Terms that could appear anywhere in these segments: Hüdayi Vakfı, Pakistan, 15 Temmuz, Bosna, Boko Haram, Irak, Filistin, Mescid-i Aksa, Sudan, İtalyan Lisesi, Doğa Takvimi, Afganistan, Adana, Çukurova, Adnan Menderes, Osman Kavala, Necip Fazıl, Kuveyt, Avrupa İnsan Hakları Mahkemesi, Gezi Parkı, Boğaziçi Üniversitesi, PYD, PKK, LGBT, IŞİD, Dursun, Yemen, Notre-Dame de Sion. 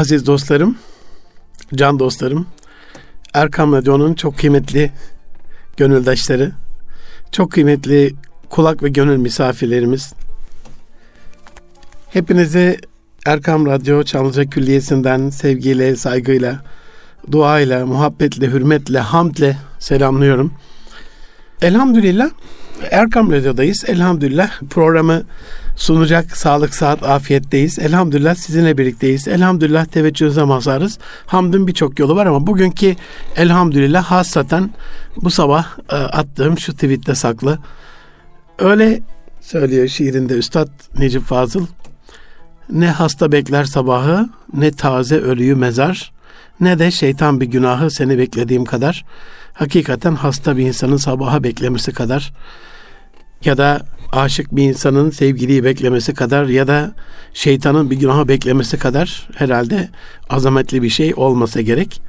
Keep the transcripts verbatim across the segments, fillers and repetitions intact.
Aziz dostlarım, can dostlarım, Erkam Radyo'nun çok kıymetli gönüldaşları, çok kıymetli kulak ve gönül misafirlerimiz. Hepinizi Erkam Radyo Çamlıca Külliyesi'nden sevgiyle, saygıyla, duayla, muhabbetle, hürmetle, hamdle selamlıyorum. Elhamdülillah Erkam Radyo'dayız. Elhamdülillah programı sunacak sağlık, sıhhat, afiyetteyiz. Elhamdülillah sizinle birlikteyiz. Elhamdülillah teveccühüze mazharız. Hamdın birçok yolu var ama bugünkü elhamdülillah hasaten bu sabah e, attığım şu tweette saklı. Öyle söylüyor şiirinde Üstad Necip Fazıl. Ne hasta bekler sabahı, ne taze ölüyü mezar, ne de şeytan bir günahı seni beklediğim kadar. Hakikaten hasta bir insanın sabaha beklemesi kadar ya da aşık bir insanın sevgiliyi beklemesi kadar ya da şeytanın bir günaha beklemesi kadar herhalde azametli bir şey olmasa gerek.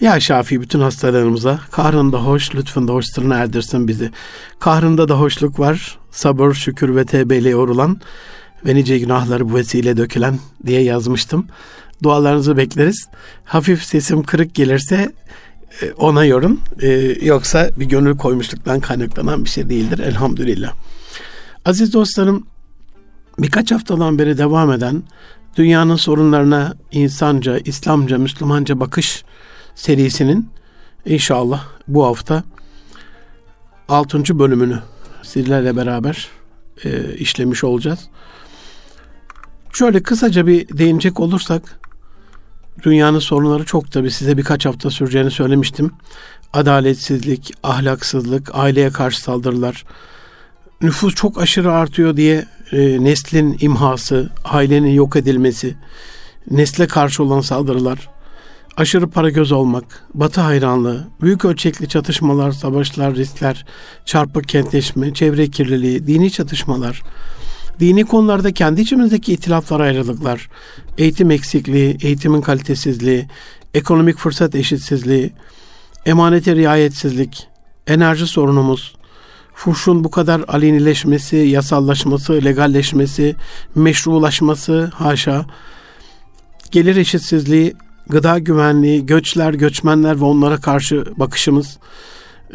Ya Şafii bütün hastalarımıza kahrında hoş, lütfunda hoş sırrına erdirsin bizi. Kahrında da hoşluk var, sabır, şükür ve tevbeyle yorulan ve nice günahları bu vesile dökülen diye yazmıştım. Dualarınızı bekleriz. Hafif sesim kırık gelirse ona yorun. Ee, yoksa bir gönül koymuşluktan kaynaklanan bir şey değildir. Elhamdülillah. Aziz dostlarım, birkaç haftadan beri devam eden Dünyanın Sorunlarına İnsanca, İslamca, Müslümanca Bakış serisinin inşallah bu hafta altıncı bölümünü sizlerle beraber e, işlemiş olacağız. Şöyle kısaca bir değinecek olursak, dünyanın sorunları çok tabii, size birkaç hafta süreceğini söylemiştim. Adaletsizlik, ahlaksızlık, aileye karşı saldırılar, nüfus çok aşırı artıyor diye e, neslin imhası, ailenin yok edilmesi, nesle karşı olan saldırılar, aşırı paragöz olmak, batı hayranlığı, büyük ölçekli çatışmalar, savaşlar, riskler, çarpık kentleşme, çevre kirliliği, dini çatışmalar, dini konularda kendi içimizdeki itilaflar, ayrılıklar, eğitim eksikliği, eğitimin kalitesizliği, ekonomik fırsat eşitsizliği, emanete riayetsizlik, enerji sorunumuz, fuhşun bu kadar alenileşmesi, yasallaşması, legalleşmesi, meşrulaşması, haşa, gelir eşitsizliği, gıda güvenliği, göçler, göçmenler ve onlara karşı bakışımız,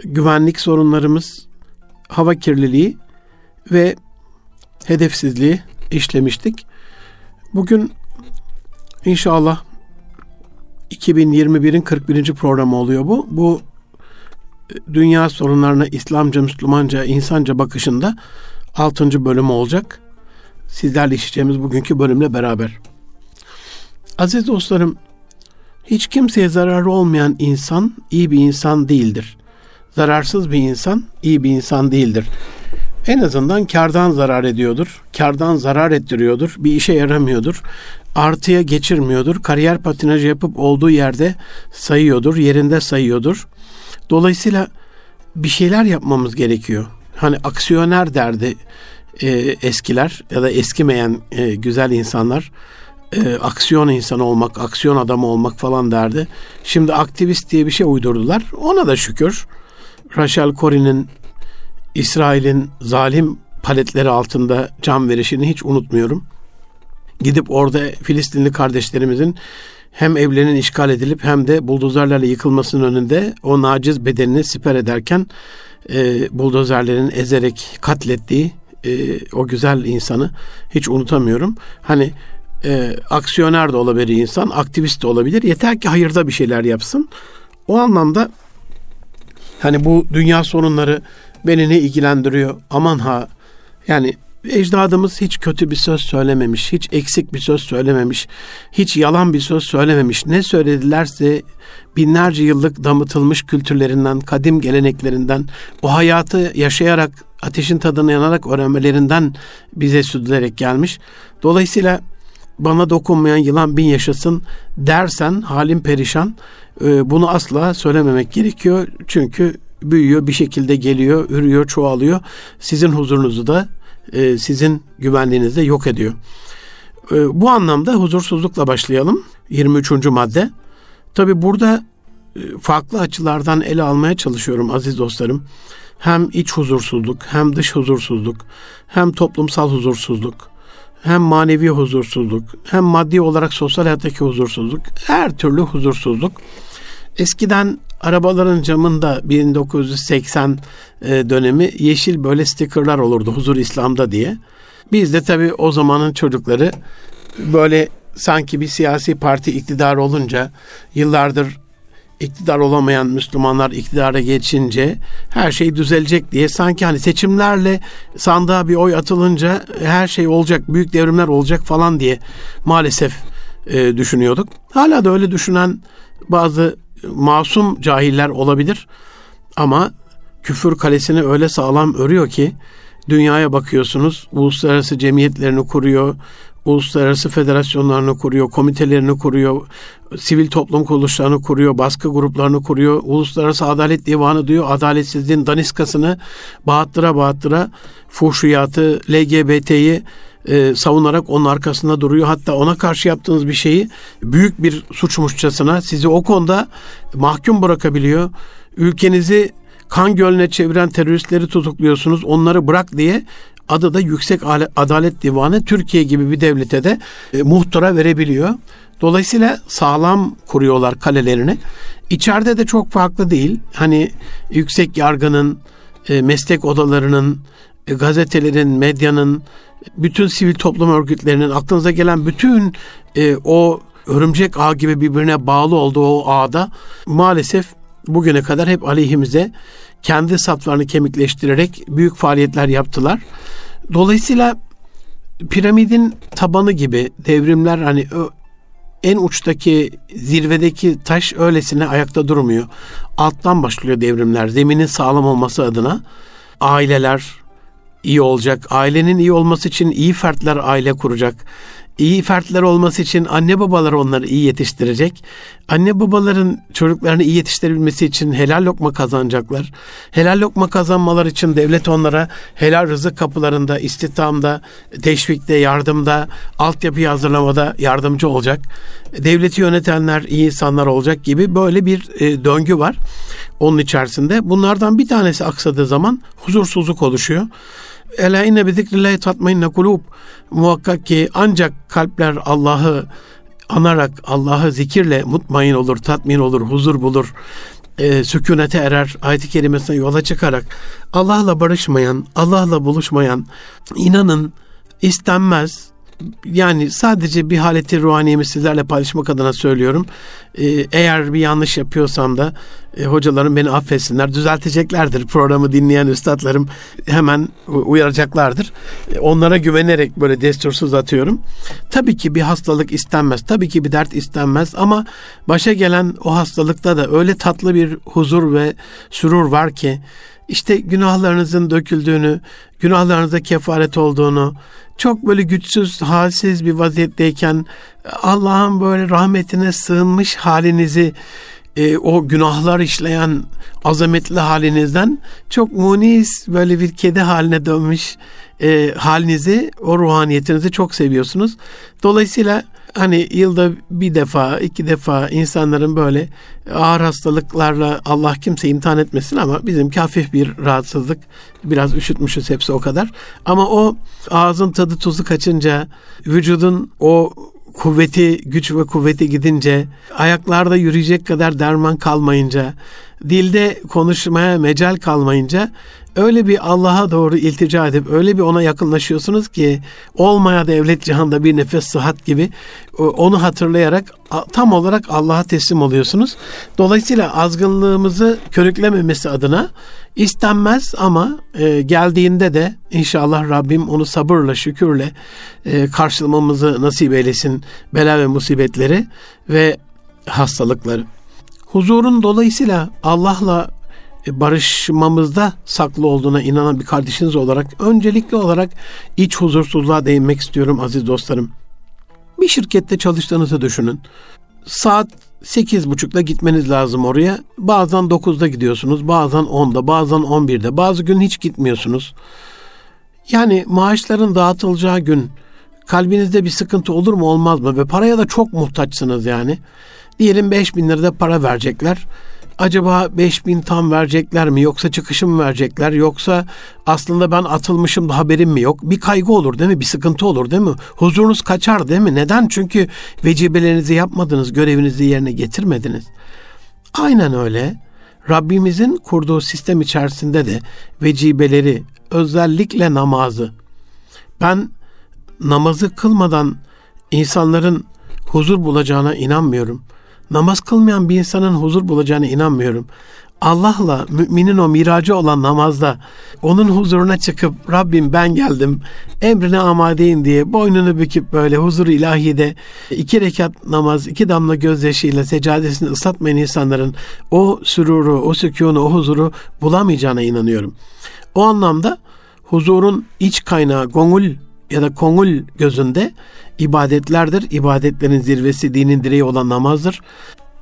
güvenlik sorunlarımız, hava kirliliği ve hedefsizliği işlemiştik. Bugün inşallah iki bin yirmi birin kırk birinci programı oluyor bu. Bu dünya sorunlarına İslamca, Müslümanca, insanca bakışında altıncı bölümü olacak. Sizlerle işleyeceğimiz bugünkü bölümle beraber. Aziz dostlarım, hiç kimseye zararı olmayan insan iyi bir insan değildir. Zararsız bir insan iyi bir insan değildir. En azından kârdan zarar ediyordur, kârdan zarar ettiriyordur, bir işe yaramıyordur, artıya geçirmiyordur, kariyer patinajı yapıp olduğu yerde sayıyordur, yerinde sayıyordur. Dolayısıyla bir şeyler yapmamız gerekiyor. Hani aksiyoner derdi e, eskiler ya da eskimeyen e, güzel insanlar, e, aksiyon insanı olmak, aksiyon adamı olmak falan derdi. Şimdi aktivist diye bir şey uydurdular, ona da şükür. Rachel Corrie'nin İsrail'in zalim paletleri altında can verişini hiç unutmuyorum. Gidip orada Filistinli kardeşlerimizin hem evlerinin işgal edilip hem de buldozerlerle yıkılmasının önünde o naciz bedenini siper ederken e, buldozerlerin ezerek katlettiği e, o güzel insanı hiç unutamıyorum. Hani e, aksiyoner de olabilir insan, aktivist de olabilir. Yeter ki hayırda bir şeyler yapsın. O anlamda hani bu dünya sorunları beni ne ilgilendiriyor? Aman ha. Yani ecdadımız hiç kötü bir söz söylememiş, hiç eksik bir söz söylememiş, hiç yalan bir söz söylememiş. Ne söyledilerse binlerce yıllık damıtılmış kültürlerinden, kadim geleneklerinden, o hayatı yaşayarak, ateşin tadını yanarak öğrenmelerinden bize sürdülerek gelmiş. Dolayısıyla bana dokunmayan yılan bin yaşasın dersen halin perişan. Bunu asla söylememek gerekiyor. Çünkü büyüyor, bir şekilde geliyor, ürüyor, çoğalıyor. Sizin huzurunuzu da, sizin güvenliğinizi de yok ediyor. Bu anlamda huzursuzlukla başlayalım. yirmi üçüncü madde. Tabii burada farklı açılardan ele almaya çalışıyorum aziz dostlarım. Hem iç huzursuzluk, hem dış huzursuzluk, hem toplumsal huzursuzluk, hem manevi huzursuzluk, hem maddi olarak sosyal hayattaki huzursuzluk, her türlü huzursuzluk. Eskiden arabaların camında bin dokuz yüz seksen dönemi yeşil böyle stikerler olurdu, huzur İslam'da diye. Biz de tabii o zamanın çocukları böyle sanki bir siyasi parti iktidar olunca, yıllardır iktidar olamayan Müslümanlar iktidara geçince her şey düzelecek diye, sanki hani seçimlerle sandığa bir oy atılınca her şey olacak, büyük devrimler olacak falan diye maalesef e, düşünüyorduk. Hala da öyle düşünen bazı masum cahiller olabilir ama küfür kalesini öyle sağlam örüyor ki dünyaya bakıyorsunuz, uluslararası cemiyetlerini kuruyor, uluslararası federasyonlarını kuruyor, komitelerini kuruyor, sivil toplum kuruluşlarını kuruyor, baskı gruplarını kuruyor, uluslararası adalet divanı diyor, adaletsizliğin daniskasını bağıttıra bağıttıra fuhşiyatı, L G B T'yi e, savunarak onun arkasında duruyor. Hatta ona karşı yaptığınız bir şeyi büyük bir suçmuşçasına sizi o konuda mahkum bırakabiliyor. Ülkenizi kan gölüne çeviren teröristleri tutukluyorsunuz, onları bırak diye adı da Yüksek Adalet Divanı Türkiye gibi bir devlete de e, muhtara verebiliyor. Dolayısıyla sağlam kuruyorlar kalelerini. İçeride de çok farklı değil. Hani yüksek yargının, e, meslek odalarının, e, gazetelerin, medyanın, bütün sivil toplum örgütlerinin, aklınıza gelen bütün e, o örümcek ağ gibi birbirine bağlı olduğu o ağda maalesef bugüne kadar hep aleyhimize kendi saplarını kemikleştirerek büyük faaliyetler yaptılar. Dolayısıyla piramidin tabanı gibi devrimler, hani en uçtaki, zirvedeki taş öylesine ayakta durmuyor. Alttan başlıyor devrimler, zeminin sağlam olması adına. Aileler iyi olacak. Ailenin iyi olması için iyi fertler aile kuracak. İyi fertler olması için anne babalar onları iyi yetiştirecek. Anne babaların çocuklarını iyi yetiştirebilmesi için helal lokma kazanacaklar. Helal lokma kazanmalar için devlet onlara helal rızık kapılarında, istihdamda, teşvikte, yardımda, altyapıyı hazırlamada yardımcı olacak. Devleti yönetenler iyi insanlar olacak gibi böyle bir döngü var onun içerisinde. Bunlardan bir tanesi aksadığı zaman huzursuzluk oluşuyor. Ela inne bi zikrillahi tatmainne kulub. Muhakkak ki ancak kalpler Allah'ı anarak, Allah'ı zikirle mutmain olur, tatmin olur, huzur bulur, e, sükunete erer. Ayet-i kerimesine yola çıkarak Allah'la barışmayan, Allah'la buluşmayan, inanın istenmez. Yani sadece bir haleti ruhaniyemi sizlerle paylaşmak adına söylüyorum. Ee, eğer bir yanlış yapıyorsam da e, hocalarım beni affetsinler. Düzelteceklerdir. Programı dinleyen üstadlarım hemen uyaracaklardır. E, onlara güvenerek böyle destursuz atıyorum. Tabii ki bir hastalık istenmez. Tabii ki bir dert istenmez. Ama başa gelen o hastalıkta da öyle tatlı bir huzur ve sürur var ki, İşte günahlarınızın döküldüğünü, günahlarınıza kefaret olduğunu, çok böyle güçsüz, halsiz bir vaziyetteyken Allah'ın böyle rahmetine sığınmış halinizi, e, o günahlar işleyen azametli halinizden çok munis, böyle bir kedi haline dönmüş e, halinizi, o ruhaniyetinizi çok seviyorsunuz. Dolayısıyla hani yılda bir defa, iki defa insanların böyle ağır hastalıklarla, Allah kimse imtihan etmesin ama bizimki hafif bir rahatsızlık. Biraz üşütmüşüz, hepsi o kadar. Ama o ağzın tadı tuzu kaçınca, vücudun o kuvveti, güç ve kuvveti gidince, ayaklarda yürüyecek kadar derman kalmayınca, dilde konuşmaya mecal kalmayınca öyle bir Allah'a doğru iltica edip öyle bir ona yakınlaşıyorsunuz ki, olmaya da devlet cihanda bir nefes sıhhat gibi, onu hatırlayarak tam olarak Allah'a teslim oluyorsunuz. Dolayısıyla azgınlığımızı körüklememesi adına istenmez ama e, geldiğinde de inşallah Rabbim onu sabırla, şükürle e, karşılamamızı nasip eylesin, bela ve musibetleri ve hastalıkları. Huzurun dolayısıyla Allah'la barışmamızda saklı olduğuna inanan bir kardeşiniz olarak öncelikli olarak iç huzursuzluğa değinmek istiyorum aziz dostlarım. Bir şirkette çalıştığınızı düşünün. Saat sekiz buçukta gitmeniz lazım oraya. Bazen dokuzda gidiyorsunuz, bazen onda, bazen on birde, bazı gün hiç gitmiyorsunuz. Yani maaşların dağıtılacağı gün kalbinizde bir sıkıntı olur mu, olmaz mı? Ve paraya da çok muhtaçsınız yani. Diyelim beş bin lirada para verecekler. acaba beş bin tam verecekler mi, yoksa çıkışım verecekler, yoksa aslında ben atılmışım da haberim mi yok? Bir kaygı olur değil mi? Bir sıkıntı olur değil mi? Huzurunuz kaçar değil mi? Neden? Çünkü vecibelerinizi yapmadınız, görevinizi yerine getirmediniz. Aynen öyle. Rabbimizin kurduğu sistem içerisinde de vecibeleri, özellikle namazı. Ben namazı kılmadan insanların huzur bulacağına inanmıyorum. Namaz kılmayan bir insanın huzur bulacağına inanmıyorum. Allah'la müminin o miracı olan namazda onun huzuruna çıkıp Rabbim ben geldim emrine amadeyim diye boynunu büküp böyle huzur-u ilahide iki rekat namaz, iki damla gözyaşıyla secadesini ıslatmayan insanların o süruru, o sükûnu, o huzuru bulamayacağına inanıyorum. O anlamda huzurun iç kaynağı gongul ya da kongul gözünde ibadetlerdir. İbadetlerin zirvesi, dinin direği olan namazdır.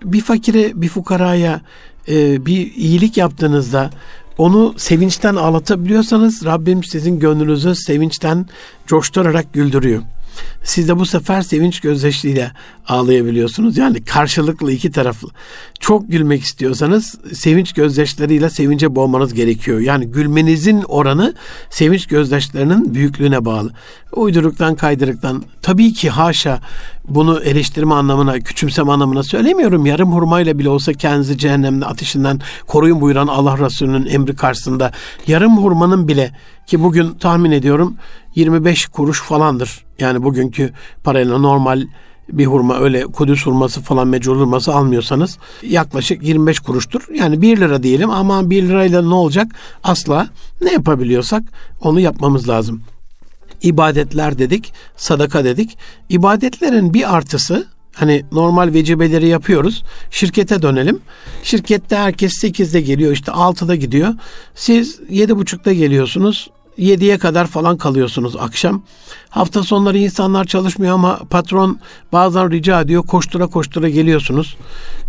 Bir fakire, bir fukaraya e, bir iyilik yaptığınızda onu sevinçten ağlatabiliyorsanız Rabbim sizin gönlünüzü sevinçten coşturarak güldürüyor. Siz de bu sefer sevinç gözyaşıyla ağlayabiliyorsunuz. Yani karşılıklı, iki taraflı. Çok gülmek istiyorsanız sevinç gözyaşlarıyla sevince boğmanız gerekiyor. Yani gülmenizin oranı sevinç gözyaşlarının büyüklüğüne bağlı. Uyduruktan, kaydırıktan. Tabii ki haşa bunu eleştirme anlamına, küçümseme anlamına söylemiyorum. Yarım hurmayla bile olsa kendinizi cehennemde ateşinden koruyun buyuran Allah Resulü'nün emri karşısında yarım hurmanın bile, ki bugün tahmin ediyorum yirmi beş kuruş falandır. Yani bugünkü parayla normal bir hurma, öyle Kudüs hurması falan, mecul hurması almıyorsanız yaklaşık yirmi beş kuruştur. Yani bir lira diyelim, ama bir lirayla ne olacak? Asla. Ne yapabiliyorsak onu yapmamız lazım. İbadetler dedik, sadaka dedik. İbadetlerin bir artısı, hani normal vecibeleri yapıyoruz. Şirkete dönelim. Şirkette herkes sekizde geliyor, işte altıda gidiyor. Siz yedi buçukta geliyorsunuz. yediye kadar falan kalıyorsunuz akşam. Hafta sonları insanlar çalışmıyor ama patron bazen rica ediyor. Koştura koştura geliyorsunuz.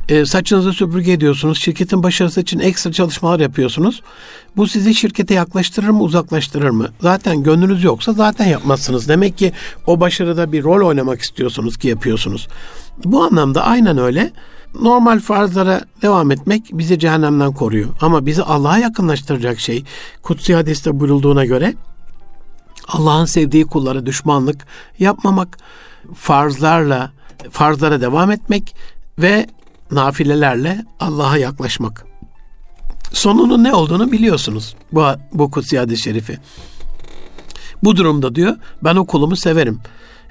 E, saçınızı süpürge ediyorsunuz. Şirketin başarısı için ekstra çalışmalar yapıyorsunuz. Bu sizi şirkete yaklaştırır mı, uzaklaştırır mı? Zaten gönlünüz yoksa zaten yapmazsınız. Demek ki o başarıda bir rol oynamak istiyorsunuz ki yapıyorsunuz. Bu anlamda aynen öyle. Normal farzlara devam etmek bizi cehennemden koruyor. Ama bizi Allah'a yakınlaştıracak şey, Kutsi Hadis'te buyurulduğuna göre, Allah'ın sevdiği kullara düşmanlık yapmamak, farzlarla, farzlara devam etmek ve nafilelerle Allah'a yaklaşmak. Sonunun ne olduğunu biliyorsunuz bu, bu Kutsi Hadis-i Şerifi. Bu durumda diyor, ben o kulumu severim.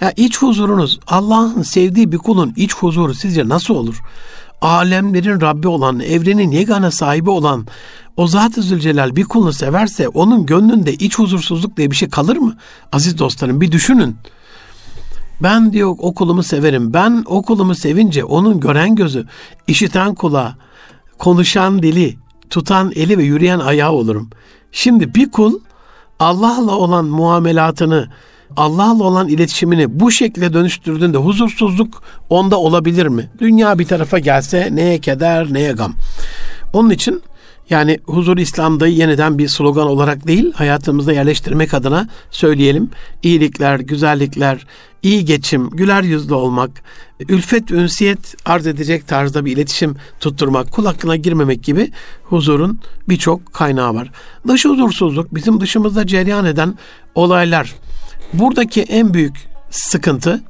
Ya iç huzurunuz, Allah'ın sevdiği bir kulun iç huzuru sizce nasıl olur? Alemlerin Rabbi olan, evrenin yegane sahibi olan o Zat-ı Zülcelal bir kulunu severse onun gönlünde iç huzursuzluk diye bir şey kalır mı? Aziz dostlarım, bir düşünün. Ben diyor o kulumu severim. Ben o kulumu sevince onun gören gözü, işiten kulağı, konuşan dili, tutan eli ve yürüyen ayağı olurum. Şimdi bir kul Allah'la olan muamelatını, Allah'la olan iletişimini bu şekilde dönüştürdüğünde huzursuzluk onda olabilir mi? Dünya bir tarafa gelse neye keder, neye gam? Onun için yani huzur İslam'da yeniden bir slogan olarak değil, hayatımızda yerleştirmek adına söyleyelim. İyilikler, güzellikler, iyi geçim, güler yüzlü olmak, ülfet, ünsiyet arz edecek tarzda bir iletişim tutturmak, kul hakkına girmemek gibi huzurun birçok kaynağı var. Dış huzursuzluk, bizim dışımızda cereyan eden olaylar. Buradaki en büyük sıkıntı,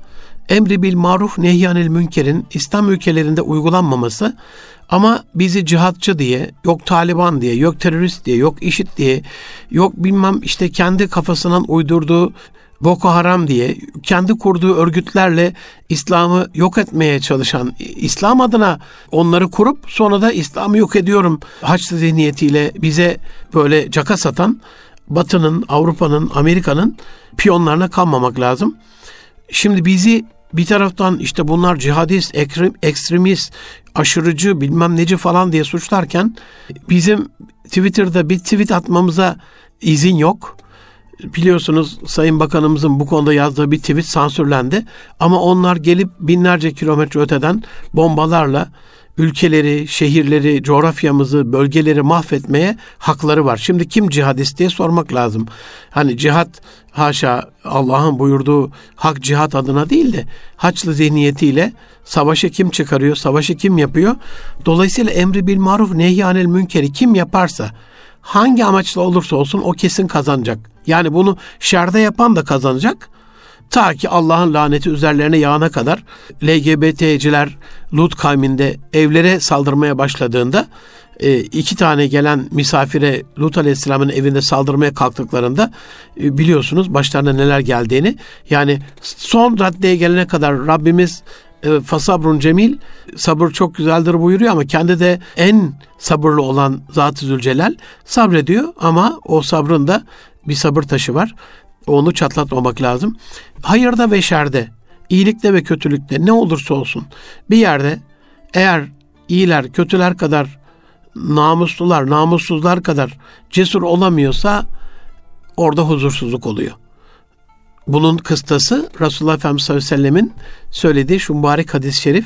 emri bil maruf nehyanil münkerin İslam ülkelerinde uygulanmaması, ama bizi cihatçı diye, yok Taliban diye, yok terörist diye, yok IŞİD diye, yok bilmem işte kendi kafasından uydurduğu Boko Haram diye, kendi kurduğu örgütlerle İslam'ı yok etmeye çalışan, İslam adına onları kurup sonra da İslam'ı yok ediyorum haçlı zihniyetiyle bize böyle caka satan Batı'nın, Avrupa'nın, Amerika'nın piyonlarına kalmamak lazım. Şimdi bizi bir taraftan işte bunlar cihadist, ekstremist, aşırıcı, bilmem neci falan diye suçlarken bizim Twitter'da bir tweet atmamıza izin yok. Biliyorsunuz Sayın Bakanımızın bu konuda yazdığı bir tweet sansürlendi. Ama onlar gelip binlerce kilometre öteden bombalarla ülkeleri, şehirleri, coğrafyamızı, bölgeleri mahvetmeye hakları var. Şimdi kim cihadist diye sormak lazım. Hani cihat haşa Allah'ın buyurduğu hak cihat adına değil de haçlı zihniyetiyle savaşa kim çıkarıyor, savaşı kim yapıyor? Dolayısıyla emri bil maruf nehyanel münkeri kim yaparsa, hangi amaçla olursa olsun o kesin kazanacak. Yani bunu şerde yapan da kazanacak. Ta ki Allah'ın laneti üzerlerine yağana kadar L G B T'ciler Lut kavminde evlere saldırmaya başladığında, iki tane gelen misafire Lut Aleyhisselam'ın evinde saldırmaya kalktıklarında biliyorsunuz başlarına neler geldiğini. Yani son raddeye gelene kadar Rabbimiz fasabrun cemil, sabır çok güzeldir buyuruyor ama kendi de en sabırlı olan Zat-ı Zülcelal sabrediyor ama o sabrın da bir sabır taşı var. Onu çatlatmamak lazım. Hayırda ve şerde, iyilikte ve kötülükte ne olursa olsun bir yerde eğer iyiler kötüler kadar, namuslular namussuzlar kadar cesur olamıyorsa orada huzursuzluk oluyor. Bunun kıstası Resulullah Efendimiz sallallahu aleyhi ve sellemin söylediği şu mübarek hadis-i şerif: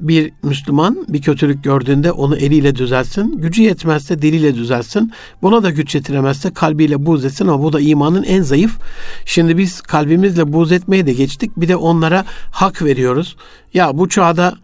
bir Müslüman bir kötülük gördüğünde onu eliyle düzelsin, gücü yetmezse diliyle düzelsin, buna da güç yetiremezse kalbiyle buğz etsin, ama bu da imanın en zayıf. Şimdi biz kalbimizle buğz etmeye de geçtik, bir de onlara hak veriyoruz. Ya bu çağda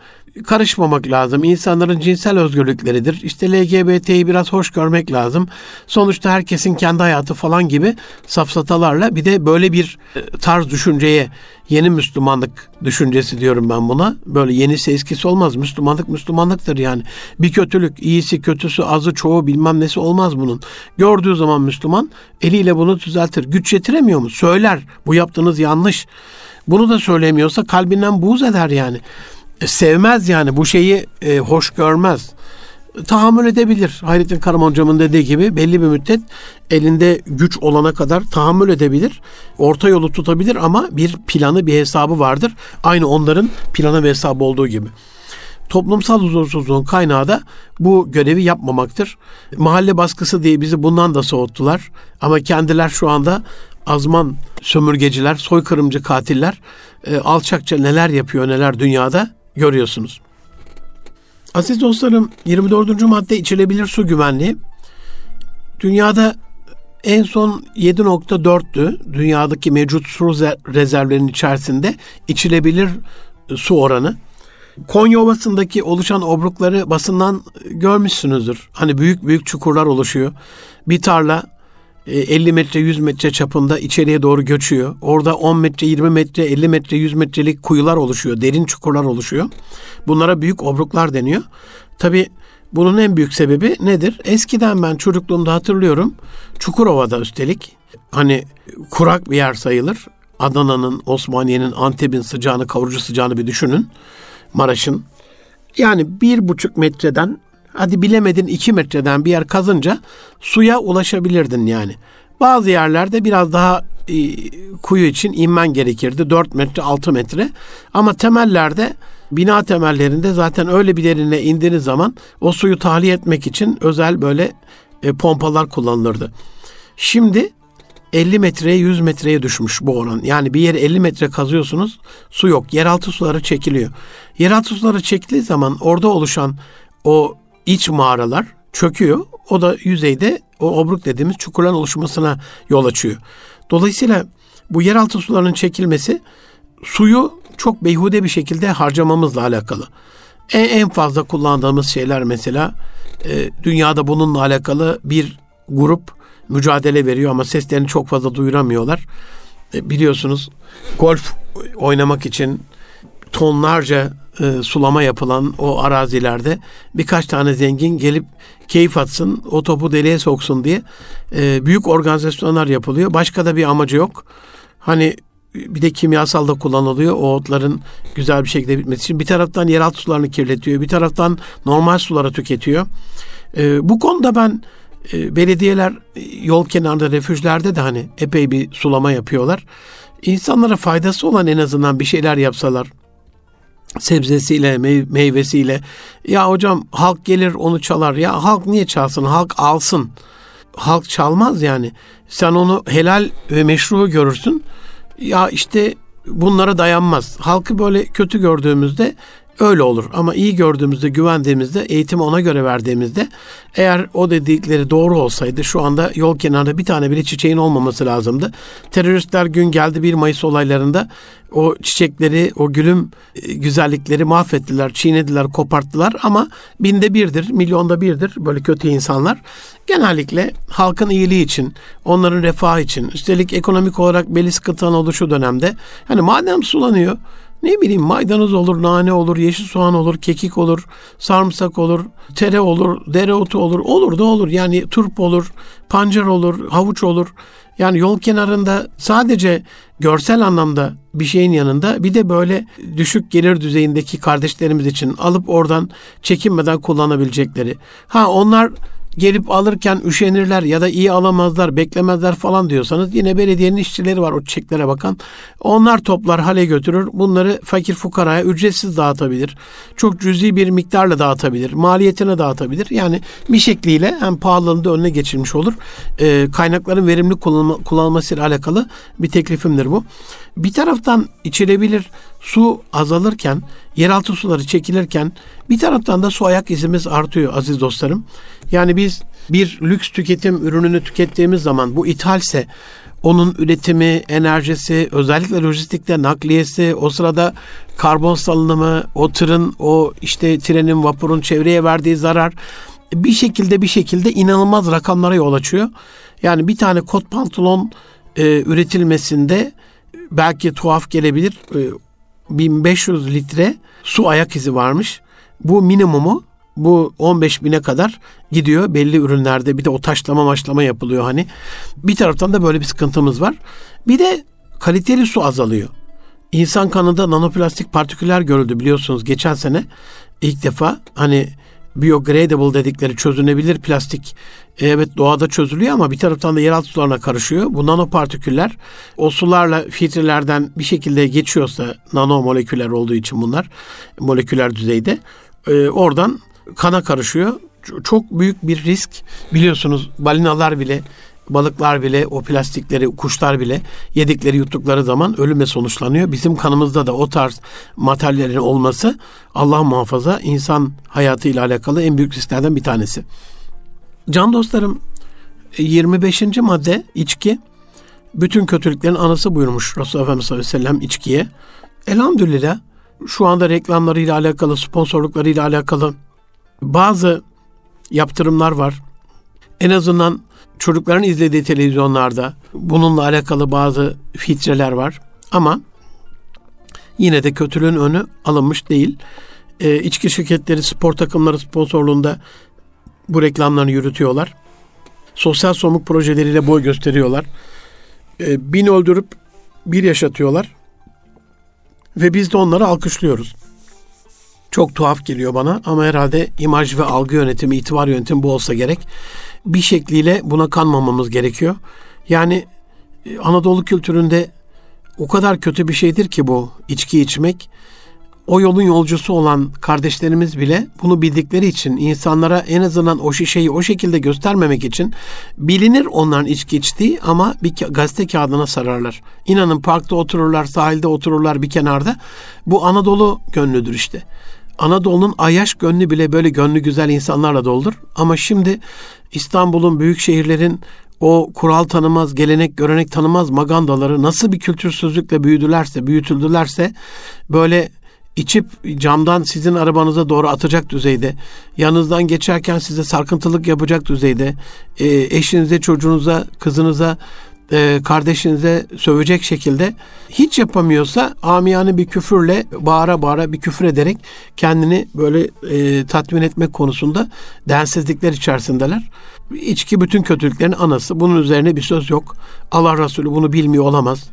karışmamak lazım. İnsanların cinsel özgürlükleridir. İşte L G B T'yi biraz hoş görmek lazım. Sonuçta herkesin kendi hayatı falan gibi safsatalarla, bir de böyle bir tarz düşünceye, yeni Müslümanlık düşüncesi diyorum ben buna. Böyle yenisi eskisi olmaz. Müslümanlık Müslümanlıktır yani. Bir kötülük, iyisi, kötüsü, azı, çoğu bilmem nesi olmaz bunun. Gördüğü zaman Müslüman eliyle bunu düzeltir. Güç yetiremiyor mu? Söyler. Bu yaptığınız yanlış. Bunu da söylemiyorsa kalbinden buğz eder yani. Sevmez yani, bu şeyi e, hoş görmez. Tahammül edebilir. Hayrettin Karaman hocamın dediği gibi belli bir müddet elinde güç olana kadar tahammül edebilir. Orta yolu tutabilir ama bir planı, bir hesabı vardır. Aynı onların planı ve hesabı olduğu gibi. Toplumsal huzursuzluğun kaynağı da bu görevi yapmamaktır. Mahalle baskısı diye bizi bundan da soğuttular. Ama kendiler şu anda azman sömürgeciler, soykırımcı katiller, e, alçakça neler yapıyor neler dünyada. Görüyorsunuz. Aziz dostlarım, yirmi dördüncü madde içilebilir su güvenliği. Dünyada en son yedi virgül dörttü. Dünyadaki mevcut su rezervlerinin içerisinde içilebilir su oranı. Konya Ovası'ndaki oluşan obrukları basından görmüşsünüzdür. Hani büyük büyük çukurlar oluşuyor. Bir tarla elli metre yüz metre çapında içeriye doğru göçüyor. Orada on metre, yirmi metre, elli metre, yüz metrelik kuyular oluşuyor. Derin çukurlar oluşuyor. Bunlara büyük obruklar deniyor. Tabii bunun en büyük sebebi nedir? Eskiden ben çocukluğumda hatırlıyorum. Çukurova'da üstelik hani kurak bir yer sayılır. Adana'nın, Osmaniye'nin, Antep'in sıcağını, kavurucu sıcağını bir düşünün. Maraş'ın. Yani bir buçuk metreden, hadi bilemedin iki metreden bir yer kazınca suya ulaşabilirdin yani. Bazı yerlerde biraz daha e, kuyu için inmen gerekirdi. Dört metre, altı metre. Ama temellerde, bina temellerinde zaten öyle bir derine indiğiniz zaman o suyu tahliye etmek için özel böyle e, pompalar kullanılırdı. Şimdi elli metreye, yüz metreye düşmüş bu oran. Yani bir yere elli metre kazıyorsunuz, su yok. Yeraltı suları çekiliyor. Yeraltı suları çekildiği zaman orada oluşan o İç mağaralar çöküyor. O da yüzeyde o obruk dediğimiz çukurların oluşmasına yol açıyor. Dolayısıyla bu yeraltı sularının çekilmesi suyu çok beyhude bir şekilde harcamamızla alakalı. En, en fazla kullandığımız şeyler mesela e, dünyada bununla alakalı bir grup mücadele veriyor ama seslerini çok fazla duyuramıyorlar. E, biliyorsunuz golf oynamak için tonlarca E, sulama yapılan o arazilerde birkaç tane zengin gelip keyif atsın, o topu deliğe soksun diye e, büyük organizasyonlar yapılıyor. Başka da bir amacı yok. Hani bir de kimyasal da kullanılıyor o otların güzel bir şekilde bitmesi için. Bir taraftan yeraltı sularını kirletiyor, bir taraftan normal sulara tüketiyor. E, bu konuda ben e, belediyeler yol kenarında, refüjlerde de hani epey bir sulama yapıyorlar. İnsanlara faydası olan en azından bir şeyler yapsalar. Sebzesiyle, meyvesiyle. Ya hocam halk gelir onu çalar. Ya halk niye çalsın? Halk alsın. Halk çalmaz yani. Sen onu helal ve meşru görürsün. Ya işte bunlara dayanmaz. Halkı böyle kötü gördüğümüzde öyle olur. Ama iyi gördüğümüzde, güvendiğimizde, eğitimi ona göre verdiğimizde, eğer o dedikleri doğru olsaydı şu anda yol kenarında bir tane bile çiçeğin olmaması lazımdı. Teröristler gün geldi bir Mayıs olaylarında o çiçekleri, o gülüm güzellikleri mahvettiler, çiğnediler, koparttılar ama binde birdir, milyonda birdir böyle kötü insanlar. Genellikle halkın iyiliği için, onların refahı için, üstelik ekonomik olarak belli sıkıntıların oluşu dönemde, hani madem sulanıyor, ne bileyim maydanoz olur, nane olur, yeşil soğan olur, kekik olur, sarımsak olur, tere olur, dereotu olur, olur da olur. Yani turp olur, pancar olur, havuç olur. Yani yol kenarında sadece görsel anlamda bir şeyin yanında bir de böyle düşük gelir düzeyindeki kardeşlerimiz için alıp oradan çekinmeden kullanabilecekleri. Ha onlar gelip alırken üşenirler ya da iyi alamazlar, beklemezler falan diyorsanız yine belediyenin işçileri var o çiçeklere bakan. Onlar toplar, hale götürür. Bunları fakir fukaraya ücretsiz dağıtabilir. Çok cüzi bir miktarla dağıtabilir. Maliyetine dağıtabilir. Yani bir şekliyle hem pahalılığını da önüne geçirmiş olur. E, kaynakların verimli kullanma, kullanılmasıyla alakalı bir teklifimdir bu. Bir taraftan içilebilir su azalırken, yeraltı suları çekilirken bir taraftan da su ayak izimiz artıyor aziz dostlarım. Yani biz bir lüks tüketim ürününü tükettiğimiz zaman bu ithalse onun üretimi, enerjisi, özellikle lojistikte nakliyesi, o sırada karbon salınımı, o tırın, o işte trenin, vapurun çevreye verdiği zarar bir şekilde bir şekilde inanılmaz rakamlara yol açıyor. Yani bir tane kot pantolon e, üretilmesinde belki tuhaf gelebilir bin beş yüz litre su ayak izi varmış. Bu minimumu bu on beş bine kadar gidiyor belli ürünlerde. Bir de o taşlama maşlama yapılıyor hani. Bir taraftan da böyle bir sıkıntımız var. Bir de kaliteli su azalıyor. İnsan kanında nanoplastik partiküller görüldü biliyorsunuz geçen sene. İlk defa hani biogradable dedikleri çözünebilir plastik. Evet doğada çözülüyor ama bir taraftan da yeraltı sularına karışıyor. Bu nanopartiküller o sularla filtrelerden bir şekilde geçiyorsa nano moleküller olduğu için bunlar moleküler düzeyde e, oradan kana karışıyor. Çok büyük bir risk biliyorsunuz balinalar bile balıklar bile o plastikleri kuşlar bile yedikleri yuttukları zaman ölüme sonuçlanıyor. Bizim kanımızda da o tarz materyallerin olması Allah muhafaza insan hayatıyla alakalı en büyük risklerden bir tanesi. Can dostlarım yirmi beşinci madde içki bütün kötülüklerin anası buyurmuş Resulullah Efendimiz sallallahu aleyhi ve sellem içkiye. Elhamdülillah şu anda reklamlarıyla alakalı sponsorluklarıyla alakalı bazı yaptırımlar var. En azından çocukların izlediği televizyonlarda bununla alakalı bazı filtreler var ama yine de kötülüğün önü alınmış değil. E, içki şirketleri spor takımları sponsorluğunda bu reklamlarını yürütüyorlar. Sosyal sorumluluk projeleriyle boy gösteriyorlar. E, bin öldürüp bir yaşatıyorlar ve biz de onları alkışlıyoruz. Çok tuhaf geliyor bana ama herhalde imaj ve algı yönetimi, itibar yönetimi bu olsa gerek. Bir şekliyle buna kanmamamız gerekiyor. Yani Anadolu kültüründe o kadar kötü bir şeydir ki bu içki içmek. O yolun yolcusu olan kardeşlerimiz bile bunu bildikleri için insanlara en azından o şişeyi o şekilde göstermemek için bilinir onların içki içtiği ama bir gazete kağıdına sararlar. İnanın parkta otururlar, sahilde otururlar bir kenarda. Bu Anadolu gönlüdür işte. Anadolu'nun ayyaş gönlü bile böyle gönlü güzel insanlarla doldur. Ama şimdi İstanbul'un, büyük şehirlerin o kural tanımaz, gelenek, görenek tanımaz magandaları nasıl bir kültürsüzlükle büyüdülerse, büyütüldülerse böyle İçip camdan sizin arabanıza doğru atacak düzeyde, yanınızdan geçerken size sarkıntılık yapacak düzeyde, eşinize, çocuğunuza, kızınıza, kardeşinize sövecek şekilde hiç yapamıyorsa amiyane bir küfürle, bağıra bağıra bir küfür ederek kendini böyle e, tatmin etmek konusunda densizlikler içerisindeler. İçki bütün kötülüklerin anası. Bunun üzerine bir söz yok. Allah Resulü bunu bilmiyor olamaz.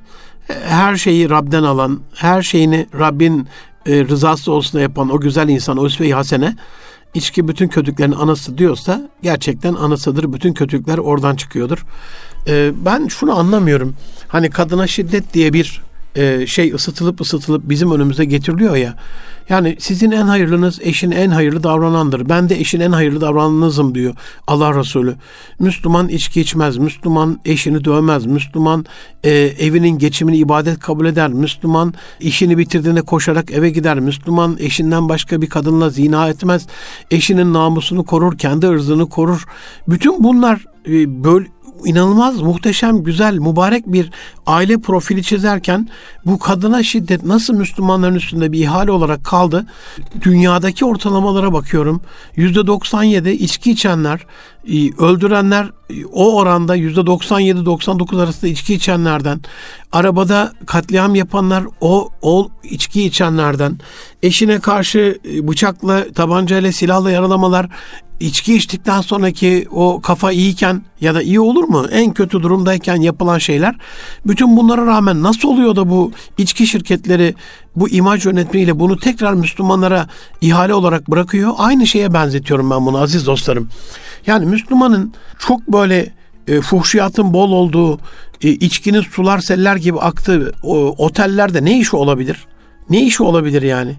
Her şeyi Rab'den alan, her şeyini Rabbin rızası olsun yapan o güzel insan, o üsve-i hasene içki bütün kötülüklerin anası diyorsa gerçekten anasıdır. Bütün kötülükler oradan çıkıyordur. Ben şunu anlamıyorum. Hani kadına şiddet diye bir e, şey ısıtılıp ısıtılıp bizim önümüze getiriliyor ya. Yani sizin en hayırlınız eşin en hayırlı davranandır. Ben de eşin en hayırlı davrananızım diyor Allah Resulü. Müslüman içki içmez. Müslüman eşini dövmez. Müslüman e, evinin geçimini ibadet kabul eder. Müslüman işini bitirdiğinde koşarak eve gider. Müslüman eşinden başka bir kadınla zina etmez. Eşinin namusunu korur. Kendi ırzını korur. Bütün bunlar e, böyle inanılmaz, muhteşem, güzel, mübarek bir aile profili çizerken bu kadına şiddet nasıl Müslümanların üstünde bir ihale olarak kaldı? Dünyadaki ortalamalara bakıyorum. yüzde doksan yedi içki içenler, öldürenler o oranda yüzde doksan yedi doksan dokuz arasında içki içenlerden, arabada katliam yapanlar o, o içki içenlerden, eşine karşı bıçakla, tabancayla, silahla yaralamalar, İçki içtikten sonraki o kafa iyiyken ya da iyi olur mu? En kötü durumdayken yapılan şeyler. Bütün bunlara rağmen nasıl oluyor da bu içki şirketleri bu imaj yönetimiyle bunu tekrar Müslümanlara ihale olarak bırakıyor? Aynı şeye benzetiyorum ben bunu aziz dostlarım. Yani Müslümanın çok böyle e, fuhşiyatın bol olduğu, e, içkinin sular seller gibi aktığı o, otellerde ne işi olabilir? Ne işi olabilir yani?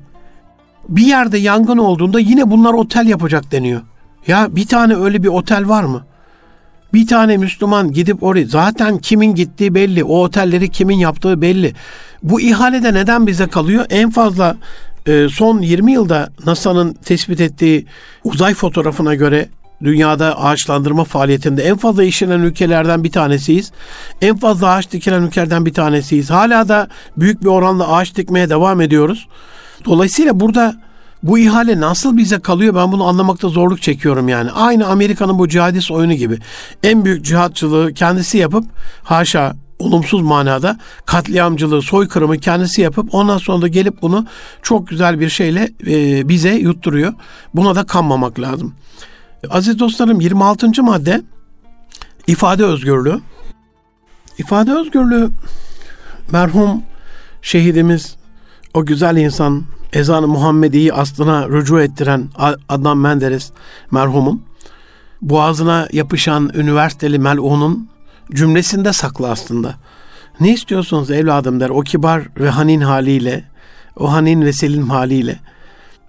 Bir yerde yangın olduğunda yine bunlar otel yapacak deniyor. Ya bir tane öyle bir otel var mı? Bir tane Müslüman gidip oraya, zaten kimin gittiği belli, o otelleri kimin yaptığı belli. Bu ihalede neden bize kalıyor? En fazla son yirmi yılda NASA'nın tespit ettiği uzay fotoğrafına göre dünyada ağaçlandırma faaliyetinde en fazla işlenen ülkelerden bir tanesiyiz. En fazla ağaç dikilen ülkelerden bir tanesiyiz. Hala da büyük bir oranla ağaç dikmeye devam ediyoruz. Dolayısıyla burada bu ihale nasıl bize kalıyor, ben bunu anlamakta zorluk çekiyorum yani. Aynı Amerika'nın bu cihadist oyunu gibi. En büyük cihatçılığı kendisi yapıp, haşa olumsuz manada, katliamcılığı, soykırımı kendisi yapıp ondan sonra da gelip bunu çok güzel bir şeyle e, bize yutturuyor. Buna da kanmamak lazım. Aziz dostlarım, yirmi altıncı madde ifade özgürlüğü. İfade özgürlüğü merhum şehidimiz, o güzel insan, Ezan-ı Muhammedi'yi aslına rücu ettiren Adnan Menderes merhumun, boğazına yapışan üniversiteli melunun cümlesinde saklı aslında. Ne istiyorsunuz evladım der, o kibar ve hanin haliyle, o hanin ve selim haliyle.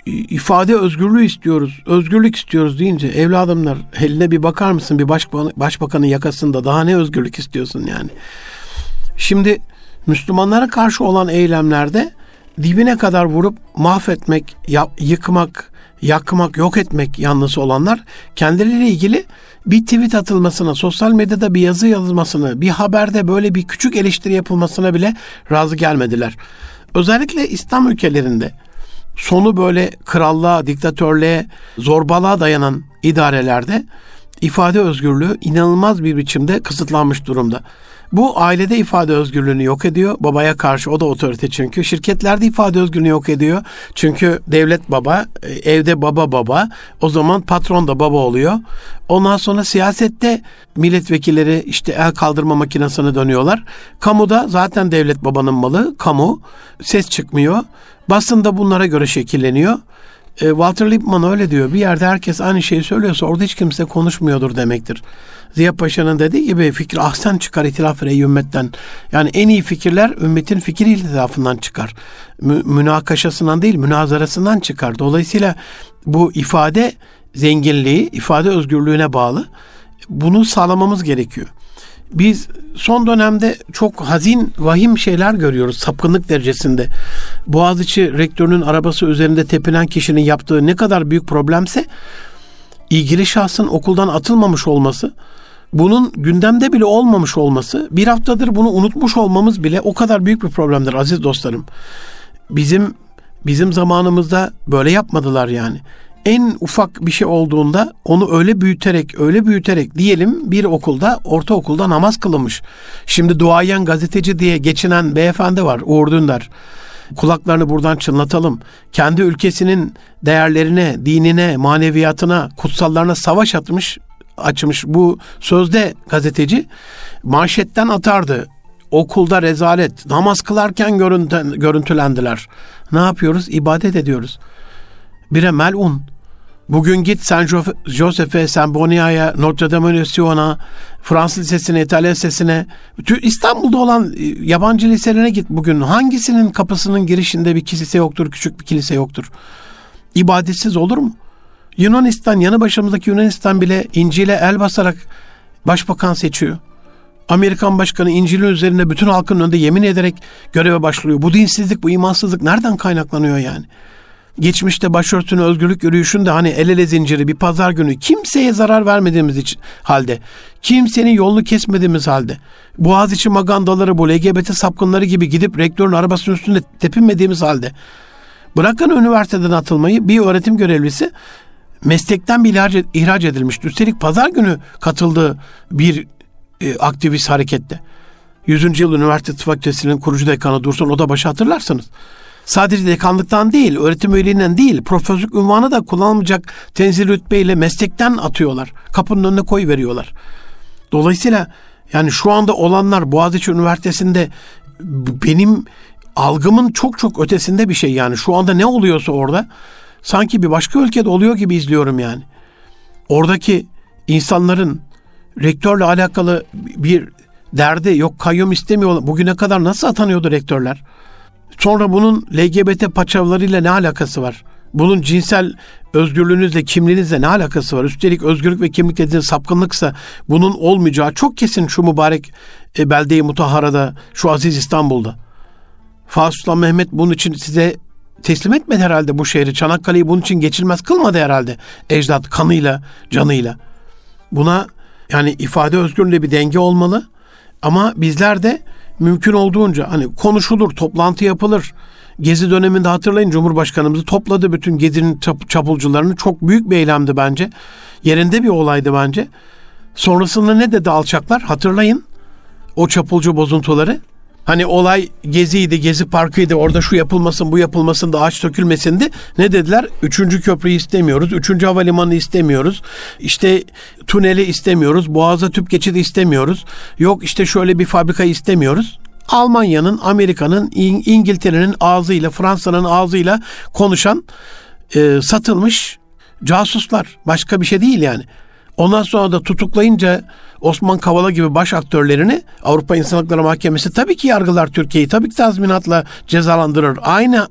İfade özgürlüğü istiyoruz, özgürlük istiyoruz deyince, evladım der, eline bir bakar mısın, bir başbakan, başbakanın yakasında, daha ne özgürlük istiyorsun yani. Şimdi Müslümanlara karşı olan eylemlerde dibine kadar vurup mahvetmek, yıkmak, yakmak, yok etmek yanlısı olanlar kendileriyle ilgili bir tweet atılmasına, sosyal medyada bir yazı yazılmasına, bir haberde böyle bir küçük eleştiri yapılmasına bile razı gelmediler. Özellikle İslam ülkelerinde sonu böyle krallığa, diktatörlüğe, zorbalığa dayanan idarelerde ifade özgürlüğü inanılmaz bir biçimde kısıtlanmış durumda. Bu ailede ifade özgürlüğünü yok ediyor. Babaya karşı, o da otorite çünkü. Şirketlerde ifade özgürlüğünü yok ediyor. Çünkü devlet baba, evde baba baba. O zaman patron da baba oluyor. Ondan sonra siyasette milletvekilleri işte el kaldırma makinesine dönüyorlar. Kamuda zaten devlet babanın malı, kamu. Ses çıkmıyor. Basın da bunlara göre şekilleniyor. Walter Lippmann öyle diyor. Bir yerde herkes aynı şeyi söylüyorsa orada hiç kimse konuşmuyordur demektir. Ziya Paşa'nın dediği gibi, fikir ahsen çıkar itilaf rey ümmetten. Yani en iyi fikirler ümmetin fikir itilafından çıkar. Mü- münakaşasından değil, münazarasından çıkar. Dolayısıyla bu ifade zenginliği, ifade özgürlüğüne bağlı. Bunu sağlamamız gerekiyor. Biz son dönemde çok hazin, vahim şeyler görüyoruz sapkınlık derecesinde. Boğaziçi Rektörünün arabası üzerinde tepinen kişinin yaptığı ne kadar büyük problemse, ilgili şahsın okuldan atılmamış olması, bunun gündemde bile olmamış olması, bir haftadır bunu unutmuş olmamız bile o kadar büyük bir problemdir aziz dostlarım. Bizim bizim zamanımızda böyle yapmadılar yani. En ufak bir şey olduğunda onu öyle büyüterek, öyle büyüterek, diyelim bir okulda, ortaokulda namaz kılınmış. Şimdi duayen gazeteci diye geçinen beyefendi var, Uğur Dündar. Kulaklarını buradan çınlatalım. Kendi ülkesinin değerlerine, dinine, maneviyatına, kutsallarına savaş atmış, açmış bu sözde gazeteci. Manşetten atardı. Okulda rezalet, namaz kılarken görüntülendiler. Ne yapıyoruz? İbadet ediyoruz. Bire melun. Bugün git San Josef'e, Sembonia'ya, Notre-Dame de Sion'a, Fransız Lisesi'ne, İtalyan Lisesi'ne, İstanbul'da olan yabancı liselerine git bugün. Hangisinin kapısının girişinde bir kilise yoktur, küçük bir kilise yoktur? İbadetsiz olur mu? Yunanistan, yanı başımızdaki Yunanistan bile İncil'e el basarak başbakan seçiyor. Amerikan başkanı İncil'in üzerine bütün halkın önünde yemin ederek göreve başlıyor. Bu dinsizlik, bu imansızlık nereden kaynaklanıyor yani? Geçmişte Başörtü Özgürlük Yürüyüşü'nde hani el ele zinciri bir pazar günü kimseye zarar vermediğimiz için, halde, kimsenin yolunu kesmediğimiz halde, Boğaziçi magandaları, bu L G B T sapkınları gibi gidip rektörün arabasının üstünde tepinmediğimiz halde, bırakın üniversiteden atılmayı, bir öğretim görevlisi meslekten bile ihraç edilmişti. Üstelik pazar günü katıldığı bir e, aktivist harekette. Yüzüncü Yıl Üniversitesi Tıp Fakültesi'nin kurucu dekanı Dursun, o da başı hatırlarsınız. Sadece dekanlıktan değil, öğretim üyeliğinden değil, profesörlük unvanı da kullanılmayacak tenzil rütbeyle meslekten atıyorlar. Kapının önüne koyuveriyorlar. Dolayısıyla yani şu anda olanlar Boğaziçi Üniversitesi'nde benim algımın çok çok ötesinde bir şey yani. Şu anda ne oluyorsa orada sanki bir başka ülkede oluyor gibi izliyorum yani. Oradaki insanların rektörle alakalı bir derdi yok, kayyum istemiyor. Bugüne kadar nasıl atanıyordu rektörler? Sonra bunun L G B T paçavlarıyla ne alakası var? Bunun cinsel özgürlüğünüzle, kimliğinizle ne alakası var? Üstelik özgürlük ve kimlik dediğiniz sapkınlıksa bunun olmayacağı çok kesin şu mübarek belde-i mutahharada, şu aziz İstanbul'da. Fatih Sultan Mehmet bunun için size teslim etmedi herhalde bu şehri. Çanakkale'yi bunun için geçilmez kılmadı herhalde. Ecdat kanıyla, canıyla. Buna yani ifade özgürlüğüyle bir denge olmalı. Ama bizler de mümkün olduğunca hani konuşulur, toplantı yapılır. Gezi döneminde hatırlayın Cumhurbaşkanımızı topladı, bütün Gezi'nin çap- çapulcularını. Çok büyük bir eylemdi bence. Yerinde bir olaydı bence. Sonrasında ne dedi alçaklar? Hatırlayın o çapulcu bozuntuları. Hani olay Gezi'ydi, Gezi Parkı'ydı. Orada şu yapılmasın, bu yapılmasın da ağaç dökülmesindi. Ne dediler? Üçüncü Köprü'yü istemiyoruz. Üçüncü Havalimanı istemiyoruz. İşte tuneli istemiyoruz. Boğaz'a tüp geçidi istemiyoruz. Yok işte şöyle bir fabrika istemiyoruz. Almanya'nın, Amerika'nın, İng- İngiltere'nin ağzıyla, Fransa'nın ağzıyla konuşan e, satılmış casuslar. Başka bir şey değil yani. Ondan sonra da tutuklayınca Osman Kavala gibi baş aktörlerini Avrupa İnsan Hakları Mahkemesi tabii ki yargılar Türkiye'yi. Tabii ki tazminatla cezalandırır. Aynı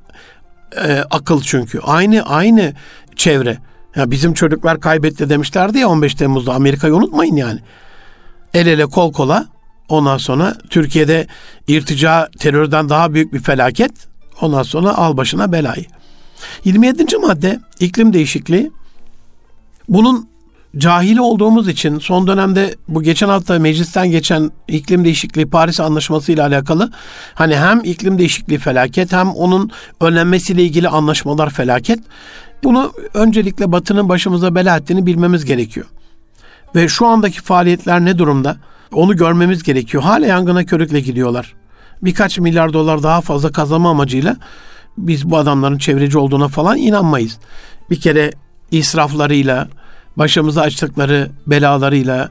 e, akıl çünkü. Aynı aynı çevre. Ya bizim çocuklar kaybetti demişlerdi ya on beş Temmuz'da. Amerika'yı unutmayın yani. El ele kol kola. Ondan sonra Türkiye'de irtica terörden daha büyük bir felaket. Ondan sonra al başına belayı. yirmi yedinci madde iklim değişikliği. Bunun cahili olduğumuz için son dönemde bu geçen hafta meclisten geçen iklim değişikliği Paris Anlaşması ile alakalı hani hem iklim değişikliği felaket hem onun önlenmesiyle ilgili anlaşmalar felaket. Bunu öncelikle Batı'nın başımıza bela ettiğini bilmemiz gerekiyor. Ve şu andaki faaliyetler ne durumda? Onu görmemiz gerekiyor. Hala yangına körükle gidiyorlar. Birkaç milyar dolar daha fazla kazanma amacıyla biz bu adamların çevreci olduğuna falan inanmayız. Bir kere israflarıyla, başımıza açtıkları belalarıyla,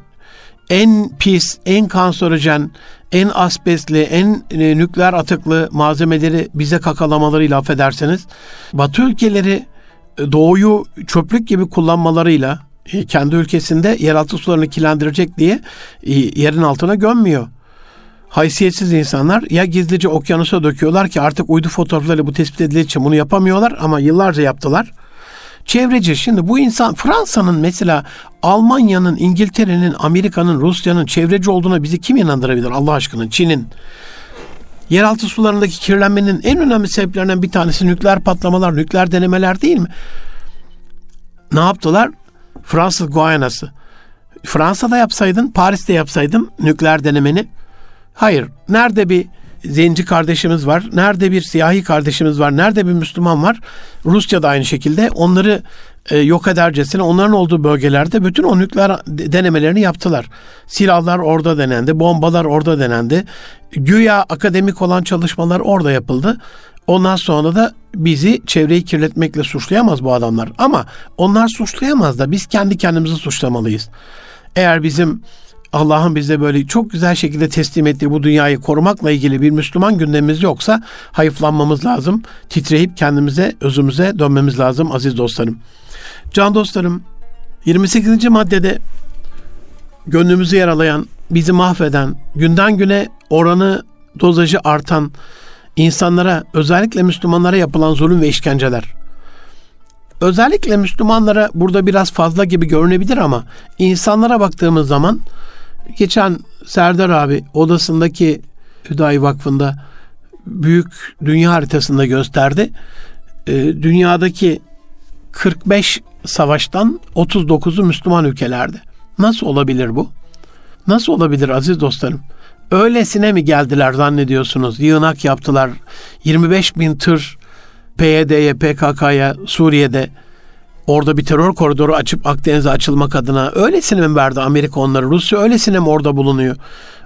en pis, en kanserojen, en asbestli, en nükleer atıklı malzemeleri bize kakalamalarıyla, affederseniz, Batı ülkeleri doğuyu çöplük gibi kullanmalarıyla kendi ülkesinde yeraltı sularını kirlendirecek diye yerin altına gömmüyor. Haysiyetsiz insanlar ya gizlice okyanusa döküyorlar ki artık uydu fotoğraflarıyla bu tespit edildiği için bunu yapamıyorlar ama yıllarca yaptılar. Çevreci. Şimdi bu insan Fransa'nın mesela Almanya'nın, İngiltere'nin, Amerika'nın, Rusya'nın çevreci olduğuna bizi kim inandırabilir Allah aşkına? Çin'in. Yeraltı sularındaki kirlenmenin en önemli sebeplerinden bir tanesi nükleer patlamalar, nükleer denemeler değil mi? Ne yaptılar? Fransız Guayana'sı. Fransa'da yapsaydın, Paris'te yapsaydın nükleer denemeni. Hayır. Nerede bir zenci kardeşimiz var, nerede bir siyahi kardeşimiz var, nerede bir Müslüman var, Rusya da aynı şekilde onları e, yok edercesine onların olduğu bölgelerde bütün o nükleer denemelerini yaptılar. Silahlar orada denendi, bombalar orada denendi, güya akademik olan çalışmalar orada yapıldı. Ondan sonra da bizi çevreyi kirletmekle suçlayamaz bu adamlar, ama onlar suçlayamaz da biz kendi kendimizi suçlamalıyız. Eğer bizim Allah'ın bize böyle çok güzel şekilde teslim ettiği bu dünyayı korumakla ilgili bir Müslüman gündemimiz yoksa hayıflanmamız lazım. Titreyip kendimize, özümüze dönmemiz lazım aziz dostlarım. Can dostlarım, yirmi sekizinci maddede gönlümüzü yaralayan, bizi mahveden, günden güne oranı, dozajı artan insanlara, özellikle Müslümanlara yapılan zulüm ve işkenceler. Özellikle Müslümanlara burada biraz fazla gibi görünebilir ama insanlara baktığımız zaman geçen Serdar abi odasındaki Hüdayi Vakfı'nda büyük dünya haritasında gösterdi. E, dünyadaki kırk beş savaştan otuz dokuzu Müslüman ülkelerde. Nasıl olabilir bu? Nasıl olabilir aziz dostlarım? Öylesine mi geldiler zannediyorsunuz? Yığınak yaptılar. yirmi beş bin tır P Y D'ye, P K K'ya, Suriye'de orada bir terör koridoru açıp Akdeniz'e açılmak adına öylesine mi verdi Amerika onları? Rusya öylesine mi orada bulunuyor?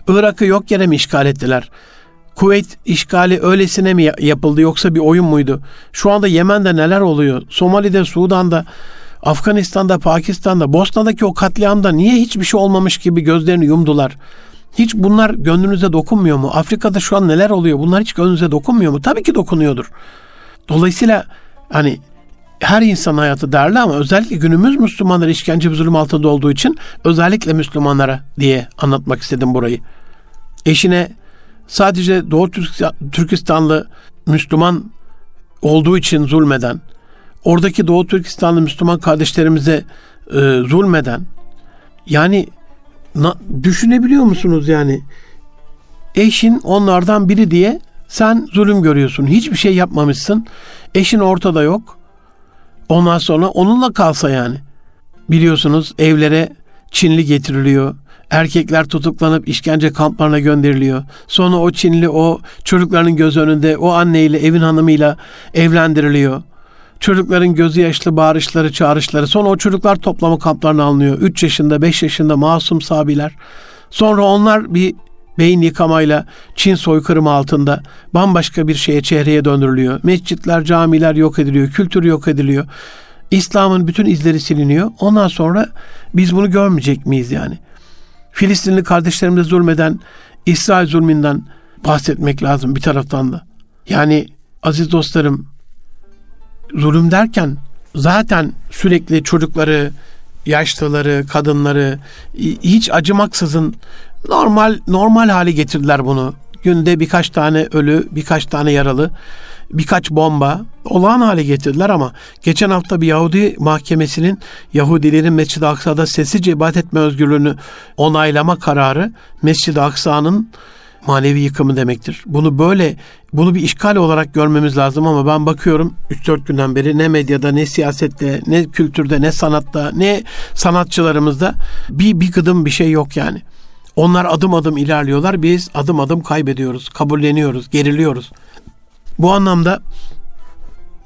Irak'ı yok yere mi işgal ettiler? Kuveyt işgali öylesine mi yapıldı yoksa bir oyun muydu? Şu anda Yemen'de neler oluyor? Somali'de, Sudan'da, Afganistan'da, Pakistan'da, Bosna'daki o katliamda niye hiçbir şey olmamış gibi gözlerini yumdular? Hiç bunlar gönlünüze dokunmuyor mu? Afrika'da şu an neler oluyor? Bunlar hiç gönlünüze dokunmuyor mu? Tabii ki dokunuyordur. Dolayısıyla hani her insan hayatı değerli ama özellikle günümüz Müslümanları işkence ve zulüm altında olduğu için özellikle Müslümanlara diye anlatmak istedim burayı. Eşine sadece Doğu Türkistanlı Müslüman olduğu için zulmeden, oradaki Doğu Türkistanlı Müslüman kardeşlerimize e, zulmeden, yani na, düşünebiliyor musunuz yani? Eşin onlardan biri diye sen zulüm görüyorsun. Hiçbir şey yapmamışsın. Eşin ortada yok. Ondan sonra onunla kalsa yani. Biliyorsunuz evlere Çinli getiriliyor. Erkekler tutuklanıp işkence kamplarına gönderiliyor. Sonra o Çinli o çocukların göz önünde o anneyle, evin hanımıyla evlendiriliyor. Çocukların gözü yaşlı bağırışları, çağrışları. Sonra o çocuklar toplama kamplarına alınıyor. üç yaşında, beş yaşında masum sabiler. Sonra onlar bir beyin yıkamayla Çin soykırımı altında bambaşka bir şeye, çehreye döndürülüyor. Mescitler, camiler yok ediliyor, kültür yok ediliyor. İslam'ın bütün izleri siliniyor. Ondan sonra biz bunu görmeyecek miyiz yani? Filistinli kardeşlerimize zulmeden, İsrail zulmünden bahsetmek lazım bir taraftan da. Yani aziz dostlarım, zulüm derken zaten sürekli çocukları, yaşlıları, kadınları hiç acımaksızın normal normal hale getirdiler bunu. Günde birkaç tane ölü, birkaç tane yaralı, birkaç bomba olağan hale getirdiler ama geçen hafta bir Yahudi mahkemesinin Yahudilerin Mescid-i Aksa'da sessizce ibadet etme özgürlüğünü onaylama kararı Mescid-i Aksa'nın manevi yıkımı demektir. Bunu böyle, bunu bir işgal olarak görmemiz lazım ama ben bakıyorum üç dört günden beri ne medyada, ne siyasette, ne kültürde, ne sanatta, ne sanatçılarımızda bir bir gıdım bir şey yok yani. Onlar adım adım ilerliyorlar, biz adım adım kaybediyoruz, kabulleniyoruz, geriliyoruz. Bu anlamda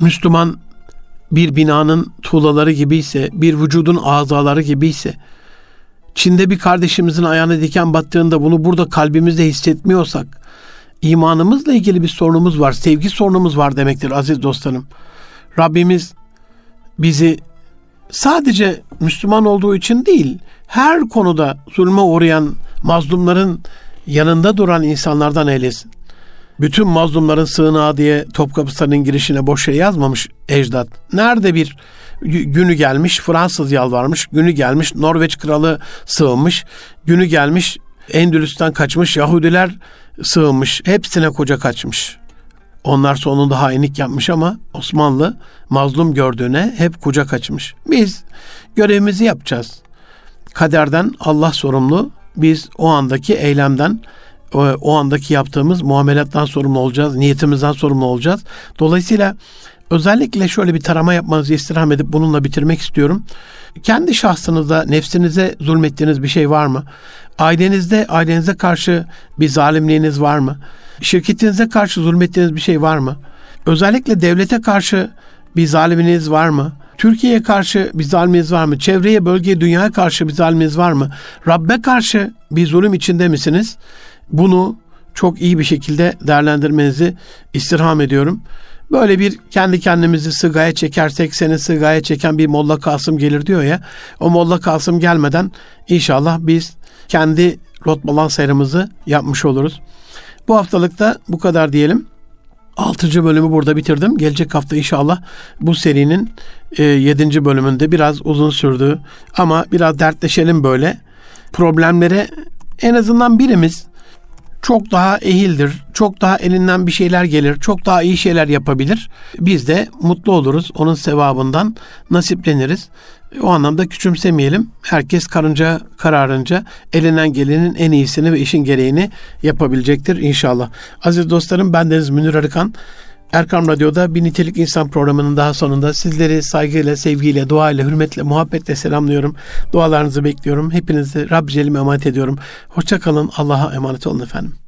Müslüman bir binanın tuğlaları gibiyse, bir vücudun azaları gibiyse, Çin'de bir kardeşimizin ayağına diken battığında bunu burada kalbimizde hissetmiyorsak, imanımızla ilgili bir sorunumuz var, sevgi sorunumuz var demektir aziz dostlarım. Rabbimiz bizi sadece Müslüman olduğu için değil, her konuda zulme uğrayan mazlumların yanında duran insanlardan eylesin. Bütün mazlumların sığınağı diye Topkapı Sarayı'nın girişine boş şey yazmamış ecdat. Nerede bir günü gelmiş Fransız yalvarmış, günü gelmiş Norveç kralı sığınmış, günü gelmiş Endülüs'ten kaçmış Yahudiler sığınmış, hepsine koca kaçmış. Onlar sonunda hainlik yapmış ama Osmanlı mazlum gördüğüne hep koca kaçmış. Biz görevimizi yapacağız. Kaderden Allah sorumlu, biz o andaki eylemden, o andaki yaptığımız muamelattan sorumlu olacağız, niyetimizden sorumlu olacağız. Dolayısıyla özellikle şöyle bir tarama yapmanızı istirham edip bununla bitirmek istiyorum. Kendi şahsınızda, nefsinize zulmettiğiniz bir şey var mı? Ailenizde, ailenize karşı bir zalimliğiniz var mı? Şirketinize karşı zulmettiğiniz bir şey var mı? Özellikle devlete karşı bir zalimliğiniz var mı? Türkiye'ye karşı bir zaliminiz var mı? Çevreye, bölgeye, dünyaya karşı bir zaliminiz var mı? Rabbe karşı bir zulüm içinde misiniz? Bunu çok iyi bir şekilde değerlendirmenizi istirham ediyorum. Böyle bir kendi kendimizi sığaya çekersek seni sığaya çeken bir Molla Kasım gelir diyor ya. O Molla Kasım gelmeden inşallah biz kendi rotbalans ayarımızı yapmış oluruz. Bu haftalık da bu kadar diyelim. altıncı bölümü burada bitirdim. Gelecek hafta inşallah bu serinin yedinci bölümünde, biraz uzun sürdü ama biraz dertleşelim böyle. Problemlere en azından birimiz çok daha ehildir, çok daha elinden bir şeyler gelir, çok daha iyi şeyler yapabilir. Biz de mutlu oluruz, onun sevabından nasipleniriz. O anlamda küçümsemeyelim. Herkes karınca kararınca elinden gelenin en iyisini ve işin gereğini yapabilecektir inşallah. Aziz dostlarım, ben Deniz Münir Arıkan. Erkam Radyo'da Bir Nitelik İnsan programının daha sonunda sizleri saygıyla, sevgiyle, duayla, hürmetle, muhabbetle selamlıyorum. Dualarınızı bekliyorum. Hepinizi Rabb-i Celim'e emanet ediyorum. Hoşça kalın. Allah'a emanet olun efendim.